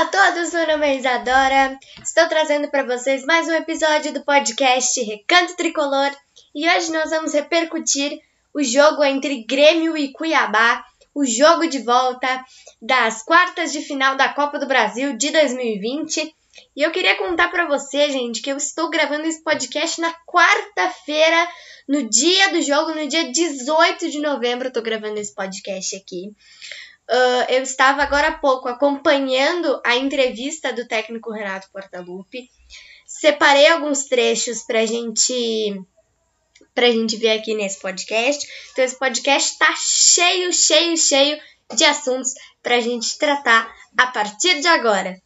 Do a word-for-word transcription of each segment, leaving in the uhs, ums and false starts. Olá a todos, meu nome é Isadora, estou trazendo para vocês mais um episódio do podcast Recanto Tricolor e hoje nós vamos repercutir o jogo entre Grêmio e Cuiabá, o jogo de volta das quartas de final da Copa do Brasil de dois mil e vinte. E eu queria contar para você, gente, que eu estou gravando esse podcast na quarta-feira, no dia do jogo, no dia dezoito de novembro, eu estou gravando esse podcast aqui. Uh, eu estava agora há pouco acompanhando a entrevista do técnico Renato Portaluppi. Separei alguns trechos para gente, pra gente ver aqui nesse podcast. Então esse podcast está cheio, cheio, cheio de assuntos para a gente tratar a partir de agora.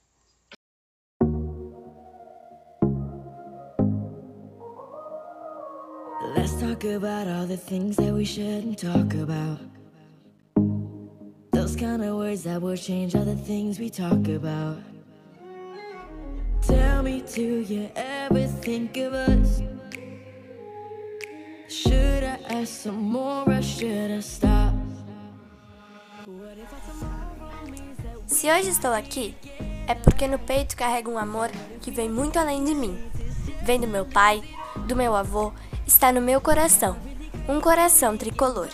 Let's talk about all the things that we shouldn't talk about. Those kind of words that will change all the things we talk about. Tell me, do you ever think of us? Should I ask some more or should I stop? Se hoje estou aqui, é porque no peito carrego um amor que vem muito além de mim. Vem do meu pai, do meu avô, está no meu coração. Um coração tricolor.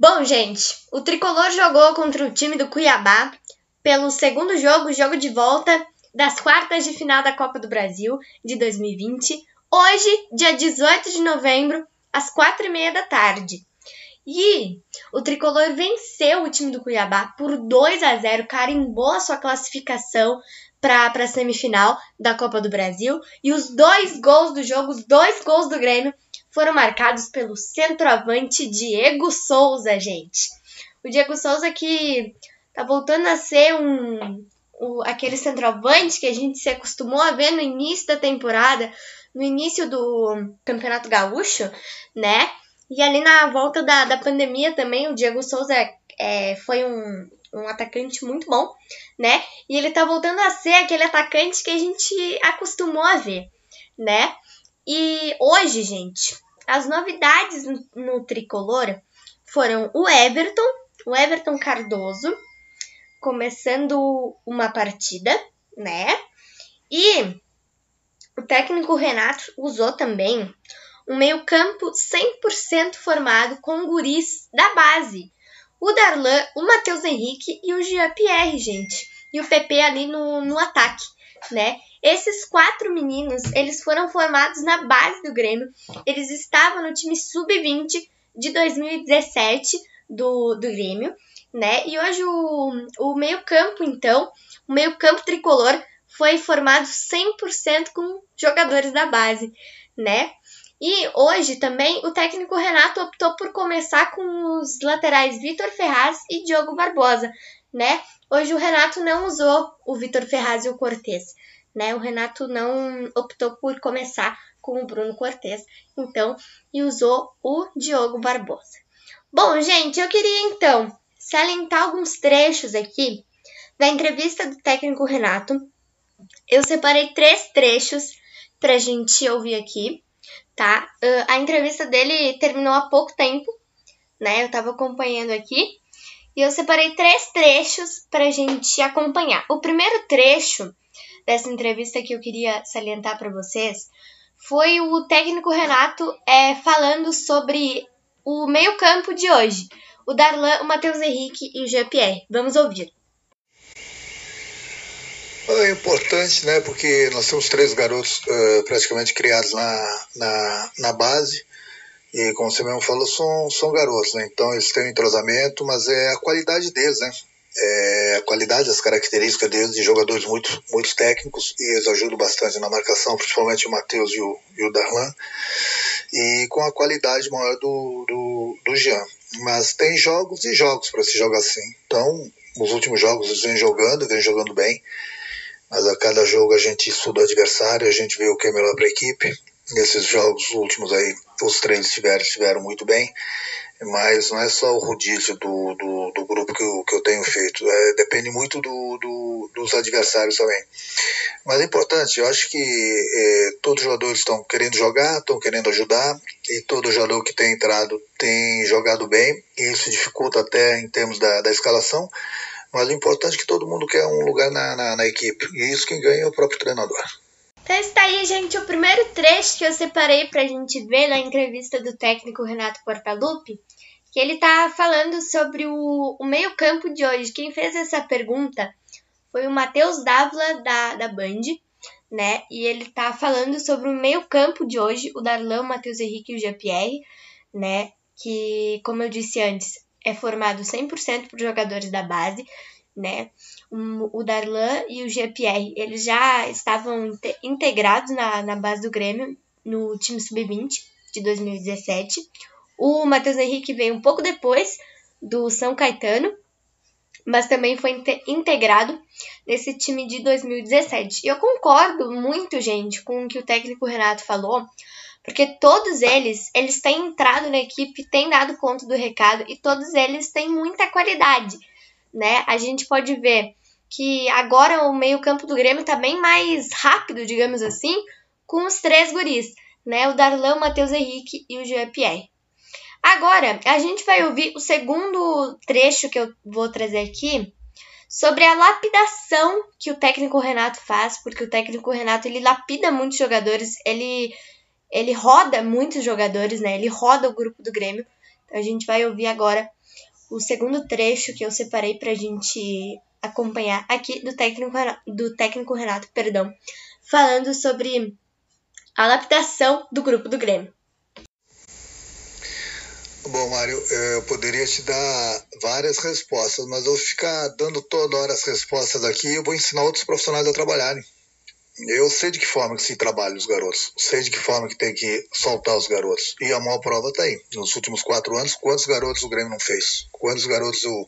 Bom, gente, o Tricolor jogou contra o time do Cuiabá pelo segundo jogo, jogo de volta das quartas de final da Copa do Brasil de dois mil e vinte. Hoje, dia dezoito de novembro, às quatro e meia da tarde. E o Tricolor venceu o time do Cuiabá por dois a zero, carimbou a sua classificação para a semifinal da Copa do Brasil. E os dois gols do jogo, os dois gols do Grêmio, foram marcados pelo centroavante Diego Souza, gente. O Diego Souza que tá voltando a ser um, um aquele centroavante que a gente se acostumou a ver no início da temporada, no início do Campeonato Gaúcho, né? E ali na volta da, da pandemia também, o Diego Souza é, foi um, um atacante muito bom, né? E ele tá voltando a ser aquele atacante que a gente acostumou a ver, né? E hoje, gente, as novidades no, no Tricolor foram o Everton, o Everton Cardoso, começando uma partida, né? E o técnico Renato usou também um meio-campo cem por cento formado com guris da base. O Darlan, o Matheus Henrique e o Jean-Pierre, gente. E o Pepê ali no, no ataque, né? Esses quatro meninos, eles foram formados na base do Grêmio. Eles estavam no time sub vinte de dois mil e dezessete do, do Grêmio, né? E hoje o, o meio-campo, então, o meio-campo tricolor foi formado cem por cento com jogadores da base, né? E hoje também o técnico Renato optou por começar com os laterais Vitor Ferraz e Diogo Barbosa, né? Hoje o Renato não usou o Vitor Ferraz e o Cortez. Né, o Renato não optou por começar com o Bruno Cortez, então, e usou o Diogo Barbosa. Bom, gente, eu queria, então, salientar alguns trechos aqui da entrevista do técnico Renato. Eu separei três trechos pra gente ouvir aqui, tá? Uh, a entrevista dele terminou há pouco tempo, né? Eu tava acompanhando aqui. E eu separei três trechos pra gente acompanhar. O primeiro trecho dessa entrevista que eu queria salientar para vocês, foi o técnico Renato é, falando sobre o meio-campo de hoje. O Darlan, o Matheus Henrique e o Jean-Pierre. Vamos ouvir. É importante, né? Porque nós temos três garotos uh, praticamente criados na, na, na base. E como você mesmo falou, são, são garotos, né? Então eles têm um entrosamento, mas é a qualidade deles, né? É a qualidade, as características deles, de jogadores muito, muito técnicos, e eles ajudam bastante na marcação, principalmente o Matheus e o, e o Darlan, e com a qualidade maior do, do, do Jean. Mas tem jogos e jogos para se jogar assim. Então, nos últimos jogos eles vêm jogando, vêm jogando bem, mas a cada jogo a gente estuda o adversário, a gente vê o que é melhor para a equipe. Nesses jogos últimos aí, os três estiveram, estiveram muito bem, mas não é só o rodízio do, do, do grupo que eu, que eu tenho feito, é, depende muito do, do, dos adversários também. Mas é importante, eu acho que é, todos os jogadores estão querendo jogar, estão querendo ajudar, e todo jogador que tem entrado tem jogado bem, e isso dificulta até em termos da, da escalação, mas o importante é que todo mundo quer um lugar na, na, na equipe, e isso quem ganha é o próprio treinador. Então está aí, gente, o primeiro trecho que eu separei para a gente ver na entrevista do técnico Renato Portaluppi, que ele está falando sobre o, o meio-campo de hoje. Quem fez essa pergunta foi o Matheus Dávola, da, da Band, né? E ele está falando sobre o meio-campo de hoje, o Darlan, o Matheus Henrique e o Jean-Pierre, né? Que, como eu disse antes, é formado cem por cento por jogadores da base, né? O Darlan e o Jean-Pierre, eles já estavam integrados na, na base do Grêmio, no time sub vinte de dois mil e dezessete. O Matheus Henrique veio um pouco depois do São Caetano, mas também foi integrado nesse time de dois mil e dezessete. E eu concordo muito, gente, com o que o técnico Renato falou, porque todos eles, eles têm entrado na equipe, têm dado conta do recado, e todos eles têm muita qualidade, né? A gente pode ver que agora o meio-campo do Grêmio tá bem mais rápido, digamos assim, com os três guris, né? O Darlan, o Matheus Henrique e o Jean-Pierre. Agora, a gente vai ouvir o segundo trecho que eu vou trazer aqui, sobre a lapidação que o técnico Renato faz, porque o técnico Renato, ele lapida muitos jogadores, ele, ele roda muitos jogadores, né? Ele roda o grupo do Grêmio. Então a gente vai ouvir agora o segundo trecho que eu separei pra gente acompanhar aqui do técnico, do técnico Renato, perdão, falando sobre a adaptação do grupo do Grêmio. Bom, Mário, eu poderia te dar várias respostas, mas eu vou ficar dando toda hora as respostas aqui, eu vou ensinar outros profissionais a trabalharem. Eu sei de que forma que se trabalha os garotos, sei de que forma que tem que soltar os garotos. E a maior prova está aí. Nos últimos quatro anos, quantos garotos o Grêmio não fez? Quantos garotos, eu,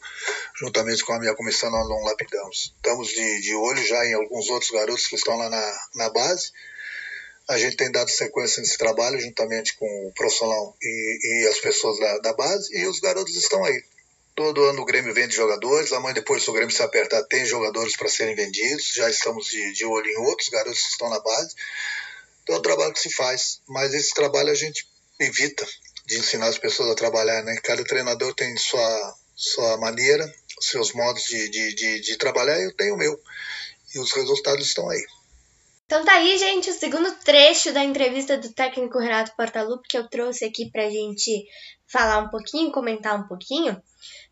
juntamente com a minha comissão, nós não lapidamos? Estamos de, de olho já em alguns outros garotos que estão lá na, na base. A gente tem dado sequência nesse trabalho, juntamente com o profissional e, e as pessoas da, da base, e os garotos estão aí. Todo ano o Grêmio vende jogadores, amanhã depois, se o Grêmio se apertar, tem jogadores para serem vendidos, já estamos de, de olho em outros garotos que estão na base. Então é um trabalho que se faz, mas esse trabalho a gente evita de ensinar as pessoas a trabalhar, né? Cada treinador tem sua, sua maneira, seus modos de, de, de, de trabalhar, eu tenho o meu, e os resultados estão aí. Então tá aí, gente, o segundo trecho da entrevista do técnico Renato Portaluppi, que eu trouxe aqui pra gente falar um pouquinho, comentar um pouquinho,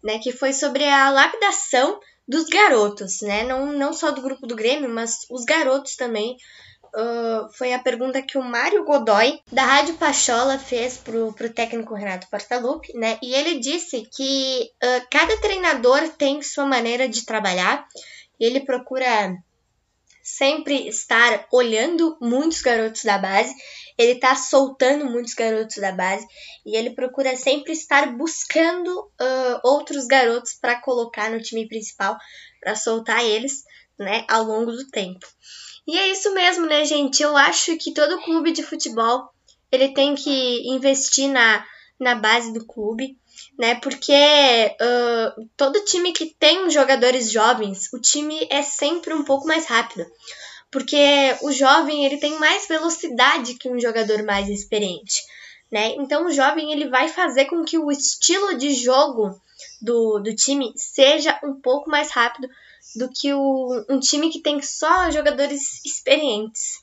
né, que foi sobre a lapidação dos garotos, né, não, não só do grupo do Grêmio, mas os garotos também. Uh, foi a pergunta que o Mário Godoy, da Rádio Pachola, fez pro, pro técnico Renato Portaluppi, né, e ele disse que uh, cada treinador tem sua maneira de trabalhar, e ele procura sempre estar olhando muitos garotos da base, ele tá soltando muitos garotos da base, e ele procura sempre estar buscando uh, outros garotos para colocar no time principal, para soltar eles, né, ao longo do tempo. E é isso mesmo, né, gente? Eu acho que todo clube de futebol, ele tem que investir na, na base do clube, né, porque uh, todo time que tem jogadores jovens, o time é sempre um pouco mais rápido. Porque o jovem, ele tem mais velocidade que um jogador mais experiente, né? Então o jovem, ele vai fazer com que o estilo de jogo do, do time seja um pouco mais rápido do que o, um time que tem só jogadores experientes,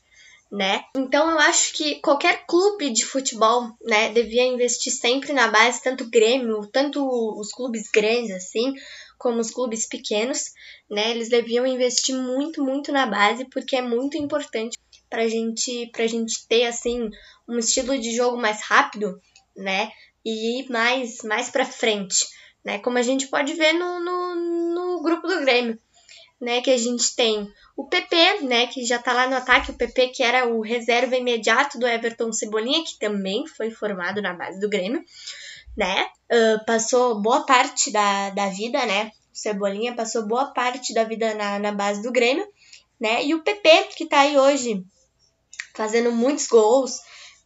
né? Então eu acho que qualquer clube de futebol, né, devia investir sempre na base, tanto o Grêmio, tanto os clubes grandes assim, como os clubes pequenos, né? Eles deviam investir muito, muito na base, porque é muito importante pra gente, pra gente ter, assim, um estilo de jogo mais rápido, né? E ir mais, mais pra frente, né? Como a gente pode ver no, no, no grupo do Grêmio, né? Que a gente tem o Pepê, né? Que já tá lá no ataque, o Pepê que era o reserva imediato do Everton Cebolinha, que também foi formado na base do Grêmio, né? Uh, passou boa parte da, da vida, né? O Cebolinha passou boa parte da vida na, na base do Grêmio, né? E o Pepe, que tá aí hoje fazendo muitos gols,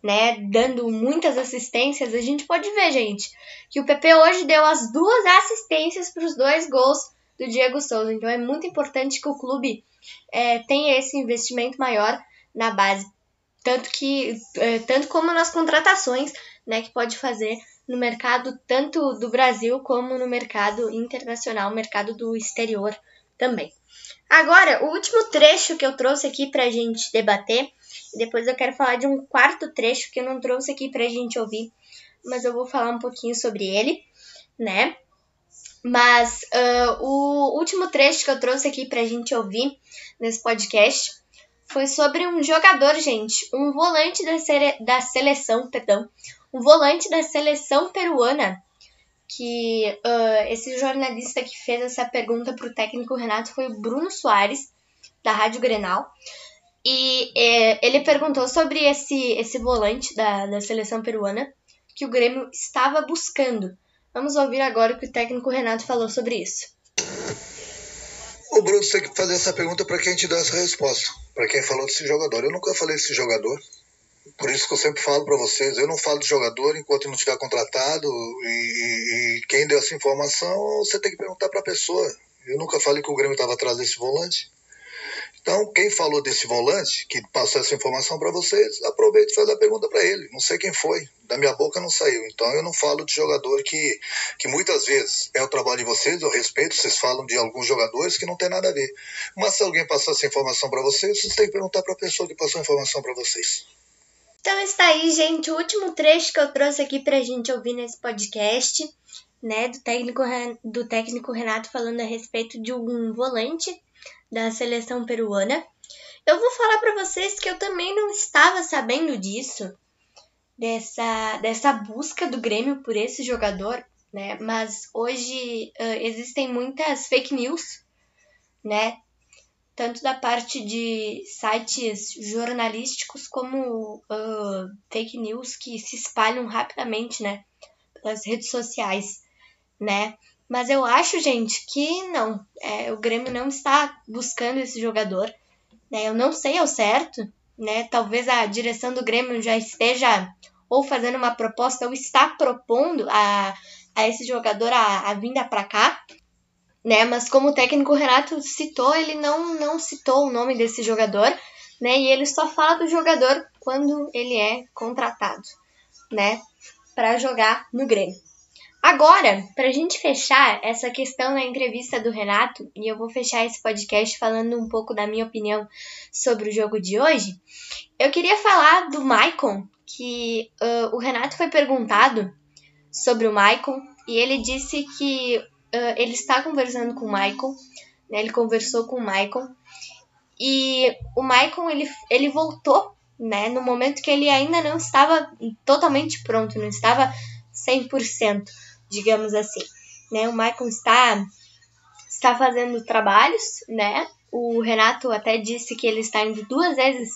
né? Dando muitas assistências. A gente pode ver, gente, que o Pepe hoje deu as duas assistências para os dois gols do Diego Souza. Então é muito importante que o clube é, tenha esse investimento maior na base. Tanto, que, é, tanto como nas contratações, né? Que pode fazer no mercado tanto do Brasil como no mercado internacional, mercado do exterior também. Agora, o último trecho que eu trouxe aqui pra gente debater, e depois eu quero falar de um quarto trecho que eu não trouxe aqui pra gente ouvir, mas eu vou falar um pouquinho sobre ele, né? Mas uh, o último trecho que eu trouxe aqui pra gente ouvir nesse podcast foi sobre um jogador, gente, um volante da, sele- da seleção, perdão, um volante da seleção peruana, que uh, esse jornalista que fez essa pergunta para o técnico Renato foi o Bruno Soares, da Rádio Grenal, e eh, ele perguntou sobre esse, esse volante da, da seleção peruana que o Grêmio estava buscando. Vamos ouvir agora o que o técnico Renato falou sobre isso. O Bruno tem que fazer essa pergunta para quem te deu essa resposta, para quem falou desse jogador. Eu nunca falei desse jogador. Por isso que eu sempre falo para vocês, eu não falo de jogador enquanto não estiver contratado, e, e quem deu essa informação, você tem que perguntar para a pessoa. Eu nunca falei que o Grêmio estava atrás desse volante. Então, quem falou desse volante, que passou essa informação para vocês, aproveita e faz a pergunta para ele. Não sei quem foi, da minha boca não saiu. Então, eu não falo de jogador que, que muitas vezes é o trabalho de vocês, eu respeito, vocês falam de alguns jogadores que não tem nada a ver. Mas se alguém passar essa informação para vocês, vocês têm que perguntar para a pessoa que passou a informação para vocês. Então está aí, gente, o último trecho que eu trouxe aqui pra gente ouvir nesse podcast, né, do técnico, do técnico Renato falando a respeito de um volante da seleção peruana. Eu vou falar pra vocês que eu também não estava sabendo disso, dessa, dessa busca do Grêmio por esse jogador, né, mas hoje uh, existem muitas fake news, né, tanto da parte de sites jornalísticos como uh, fake news que se espalham rapidamente, né, pelas redes sociais, né? Mas eu acho, gente, que não. É, o Grêmio não está buscando esse jogador, né? Eu não sei ao certo, né? Talvez a direção do Grêmio já esteja ou fazendo uma proposta ou está propondo a, a esse jogador a, a vinda para cá, né? Mas como o técnico Renato citou, ele não, não citou o nome desse jogador, né? E ele só fala do jogador quando ele é contratado, né? Para jogar no Grêmio. Agora, para a gente fechar essa questão da entrevista do Renato, e eu vou fechar esse podcast falando um pouco da minha opinião sobre o jogo de hoje, eu queria falar do Maicon, que uh, o Renato foi perguntado sobre o Maicon, e ele disse que Uh, ele está conversando com o Michael, né? Ele conversou com o Michael, e o Michael, ele, ele voltou, né? No momento que ele ainda não estava totalmente pronto, não estava cem por cento, digamos assim, né? O Michael está, está fazendo trabalhos, né? O Renato até disse que ele está indo duas vezes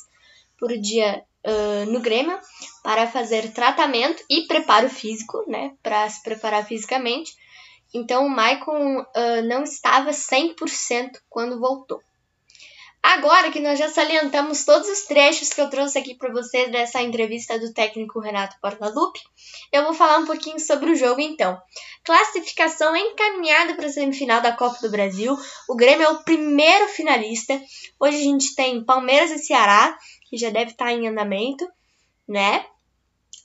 por dia uh, no Grêmio para fazer tratamento e preparo físico, né? Para se preparar fisicamente. Então, o Maicon uh, não estava cem por cento quando voltou. Agora que nós já salientamos todos os trechos que eu trouxe aqui para vocês dessa entrevista do técnico Renato Portaluppi, eu vou falar um pouquinho sobre o jogo, então. Classificação encaminhada para a semifinal da Copa do Brasil. O Grêmio é o primeiro finalista. Hoje a gente tem Palmeiras e Ceará, que já deve estar em andamento, né?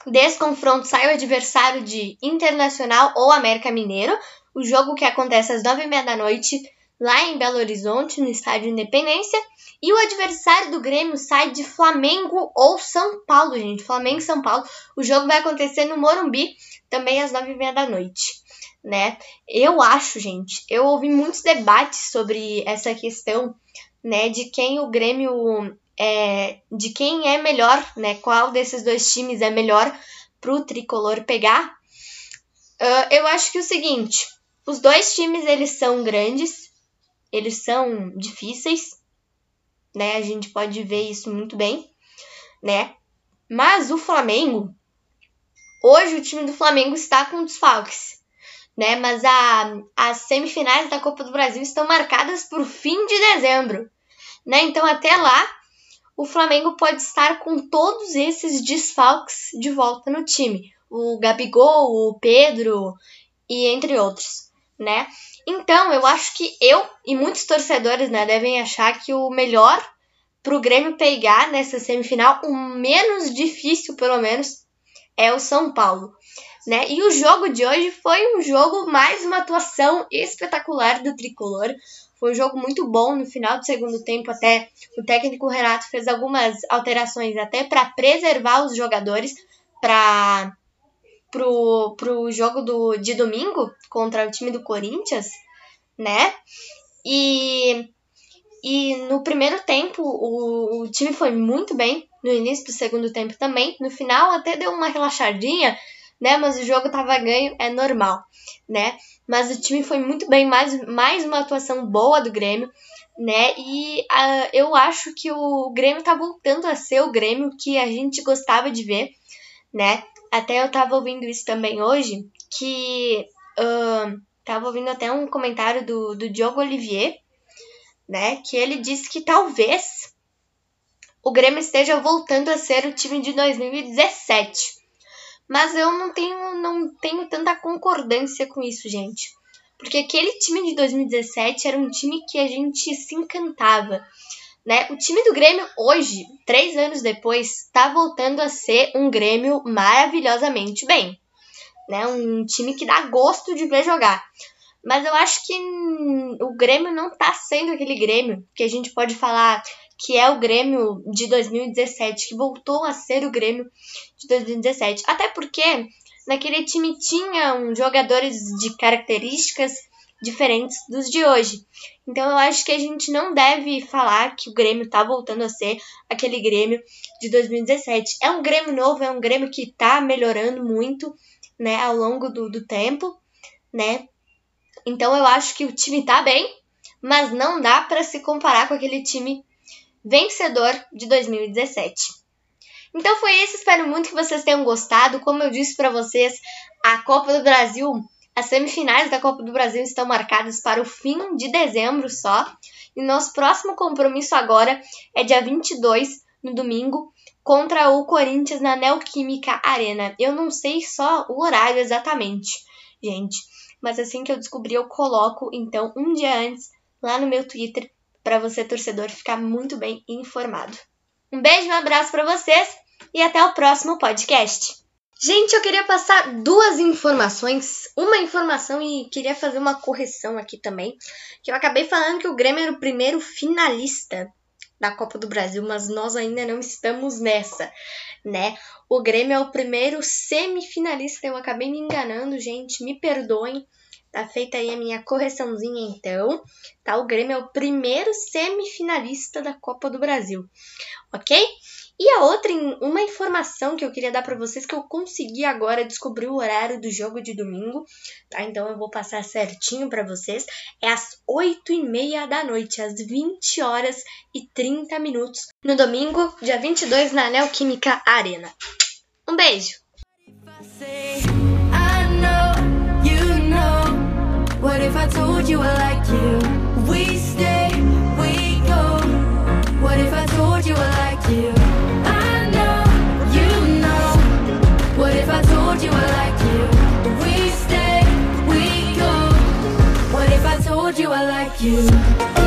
Desse confronto sai o adversário de Internacional ou América Mineiro, o jogo que acontece às nove e meia da noite lá em Belo Horizonte, no estádio Independência, e o adversário do Grêmio sai de Flamengo ou São Paulo, gente, Flamengo e São Paulo, o jogo vai acontecer no Morumbi, também às nove e meia da noite, né? Eu acho, gente, eu ouvi muitos debates sobre essa questão, né, de quem o Grêmio é, de quem é melhor, né, qual desses dois times é melhor pro Tricolor pegar. Uh, eu acho que é o seguinte, os dois times, eles são grandes, eles são difíceis, né, a gente pode ver isso muito bem, né, mas o Flamengo, hoje o time do Flamengo está com desfalques, né, mas a, as semifinais da Copa do Brasil estão marcadas para o fim de dezembro, né, então até lá o Flamengo pode estar com todos esses desfalques de volta no time, o Gabigol, o Pedro e entre outros, né? Então, eu acho que eu e muitos torcedores, né, devem achar que o melhor para o Grêmio pegar nessa semifinal, o menos difícil, pelo menos, é o São Paulo, né? E o jogo de hoje foi um jogo, mais uma atuação espetacular do Tricolor. Foi um jogo muito bom no final do segundo tempo, até o técnico Renato fez algumas alterações até para preservar os jogadores para... Pro, pro jogo do, de domingo contra o time do Corinthians, né? E, e no primeiro tempo o, o time foi muito bem, no início do segundo tempo também, no final até deu uma relaxadinha, né? Mas o jogo tava ganho, é normal, né? Mas o time foi muito bem, mais, mais uma atuação boa do Grêmio, né? E uh, eu acho que o Grêmio tá voltando a ser o Grêmio que a gente gostava de ver, né? Até eu tava ouvindo isso também hoje, que uh, tava ouvindo até um comentário do, do Diogo Olivier, né, que ele disse que talvez o Grêmio esteja voltando a ser o time de dois mil e dezessete. Mas eu não tenho, não tenho tanta concordância com isso, gente. Porque aquele time de dois mil e dezessete era um time que a gente se encantava. Né? O time do Grêmio hoje, três anos depois, está voltando a ser um Grêmio maravilhosamente bem. Né? Um time que dá gosto de ver jogar. Mas eu acho que o Grêmio não está sendo aquele Grêmio que a gente pode falar que é o Grêmio de dois mil e dezessete, que voltou a ser o Grêmio de dois mil e dezessete. Até porque naquele time tinham jogadores de características diferentes dos de hoje. Então eu acho que a gente não deve falar que o Grêmio tá voltando a ser aquele Grêmio de dois mil e dezessete. É um Grêmio novo, é um Grêmio que tá melhorando muito, né, ao longo do, do tempo, né? Então eu acho que o time tá bem, mas não dá para se comparar com aquele time vencedor de dois mil e dezessete. Então foi isso, espero muito que vocês tenham gostado. Como eu disse para vocês, a Copa do Brasil... As semifinais da Copa do Brasil estão marcadas para o fim de dezembro só. E nosso próximo compromisso agora é dia vinte e dois, no domingo, contra o Corinthians na Neoquímica Arena. Eu não sei só o horário exatamente, gente. Mas assim que eu descobrir, eu coloco, então, um dia antes, lá no meu Twitter, para você, torcedor, ficar muito bem informado. Um beijo, um abraço para vocês e até o próximo podcast. Gente, eu queria passar duas informações, uma informação e queria fazer uma correção aqui também, que eu acabei falando que o Grêmio era o primeiro finalista da Copa do Brasil, mas nós ainda não estamos nessa, né? O Grêmio é o primeiro semifinalista, eu acabei me enganando, gente, me perdoem, tá feita aí a minha correçãozinha então, tá? O Grêmio é o primeiro semifinalista da Copa do Brasil, ok? E a outra, uma informação que eu queria dar para vocês, que eu consegui agora descobrir o horário do jogo de domingo, tá? Então eu vou passar certinho para vocês. É às oito e meia da noite, às vinte horas e trinta minutos, no domingo, dia vinte e dois, na Neoquímica Arena. Um beijo! You